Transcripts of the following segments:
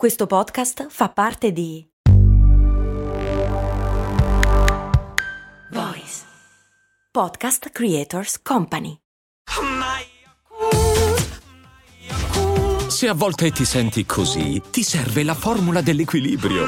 Questo podcast fa parte di Voice Podcast Creators Company. Se a volte ti senti così, ti serve la formula dell'equilibrio.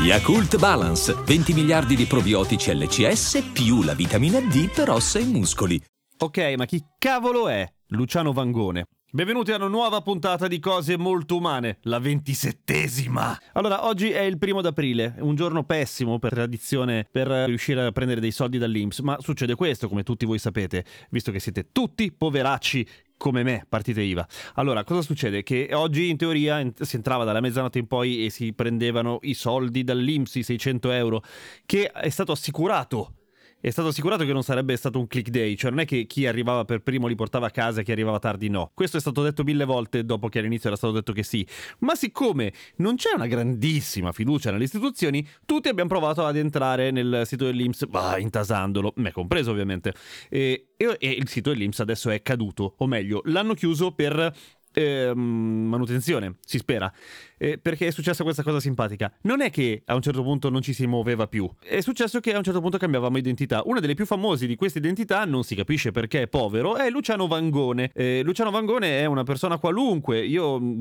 Yakult Balance, 20 miliardi di probiotici LCS più la vitamina D per ossa e muscoli. Ok, ma chi cavolo è Luciano Vangone? Benvenuti a una nuova puntata di Cose Molto Umane, la 27ª. Allora, oggi è il 1 aprile, un giorno pessimo per tradizione per riuscire a prendere dei soldi dall'INPS, ma succede questo, come tutti voi sapete, visto che siete tutti poveracci come me, partite IVA. Allora, cosa succede? Che oggi in teoria si entrava dalla mezzanotte in poi e si prendevano i soldi dall'INPS, i 600 euro, che è stato assicurato. È stato assicurato che non sarebbe stato un click day, cioè non è che chi arrivava per primo li portava a casa e chi arrivava tardi no. Questo è stato detto 1000 volte dopo che all'inizio era stato detto che sì. Ma siccome non c'è una grandissima fiducia nelle istituzioni, tutti abbiamo provato ad entrare nel sito dell'INPS, intasandolo, me compreso ovviamente. E il sito dell'INPS adesso è caduto, o meglio, l'hanno chiuso per manutenzione, si spera, perché è successa questa cosa simpatica. Non è che a un certo punto non ci si muoveva più, è successo che a un certo punto cambiavamo identità. Una delle più famose di queste identità, non si capisce perché è povero, è Luciano Vangone. Luciano Vangone è una persona qualunque.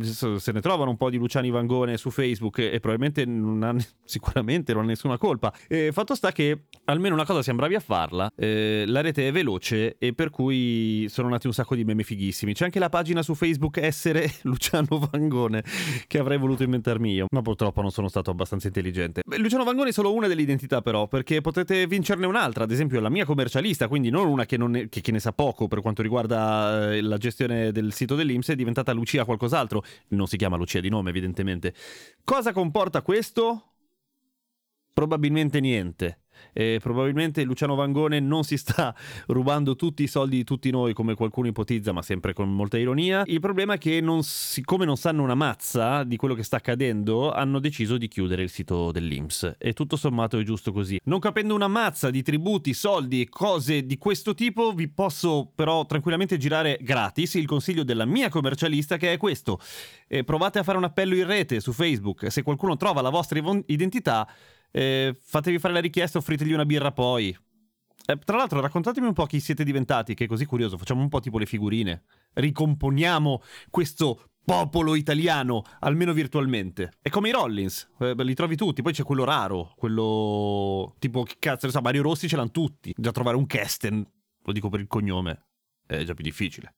Se ne trovano un po' di Luciani Vangone su Facebook e probabilmente non ha nessuna colpa. Fatto sta che almeno una cosa siamo bravi a farla, la rete è veloce e per cui sono nati un sacco di meme fighissimi. C'è anche la pagina su Facebook Essere Luciano Vangone, che avrei voluto inventarmi io, ma purtroppo non sono stato abbastanza intelligente. Luciano Vangone è solo una delle identità, però, perché potete vincerne un'altra, ad esempio la mia commercialista, quindi non una che ne sa poco per quanto riguarda la gestione del sito dell'INPS, è diventata Lucia qualcos'altro. Non si chiama Lucia di nome, evidentemente. Cosa comporta questo? Probabilmente niente. Probabilmente Luciano Vangone non si sta rubando tutti i soldi di tutti noi come qualcuno ipotizza, ma sempre con molta ironia. Il problema è che siccome non sanno una mazza di quello che sta accadendo, hanno deciso di chiudere il sito dell'INPS, e tutto sommato è giusto così. Non capendo una mazza di tributi, soldi e cose di questo tipo, vi posso però tranquillamente girare gratis il consiglio della mia commercialista, che è questo: provate a fare un appello in rete su Facebook. Se qualcuno trova la vostra identità, fatevi fare la richiesta, offritegli una birra poi. Tra l'altro, raccontatemi un po' chi siete diventati, che è così curioso. Facciamo un po' tipo le figurine. Ricomponiamo questo popolo italiano, almeno virtualmente. È come i Rollins, li trovi tutti. Poi c'è quello raro, quello tipo, che cazzo ne so, Mario Rossi ce l'hanno tutti. Già trovare un Kesten, lo dico per il cognome, è già più difficile.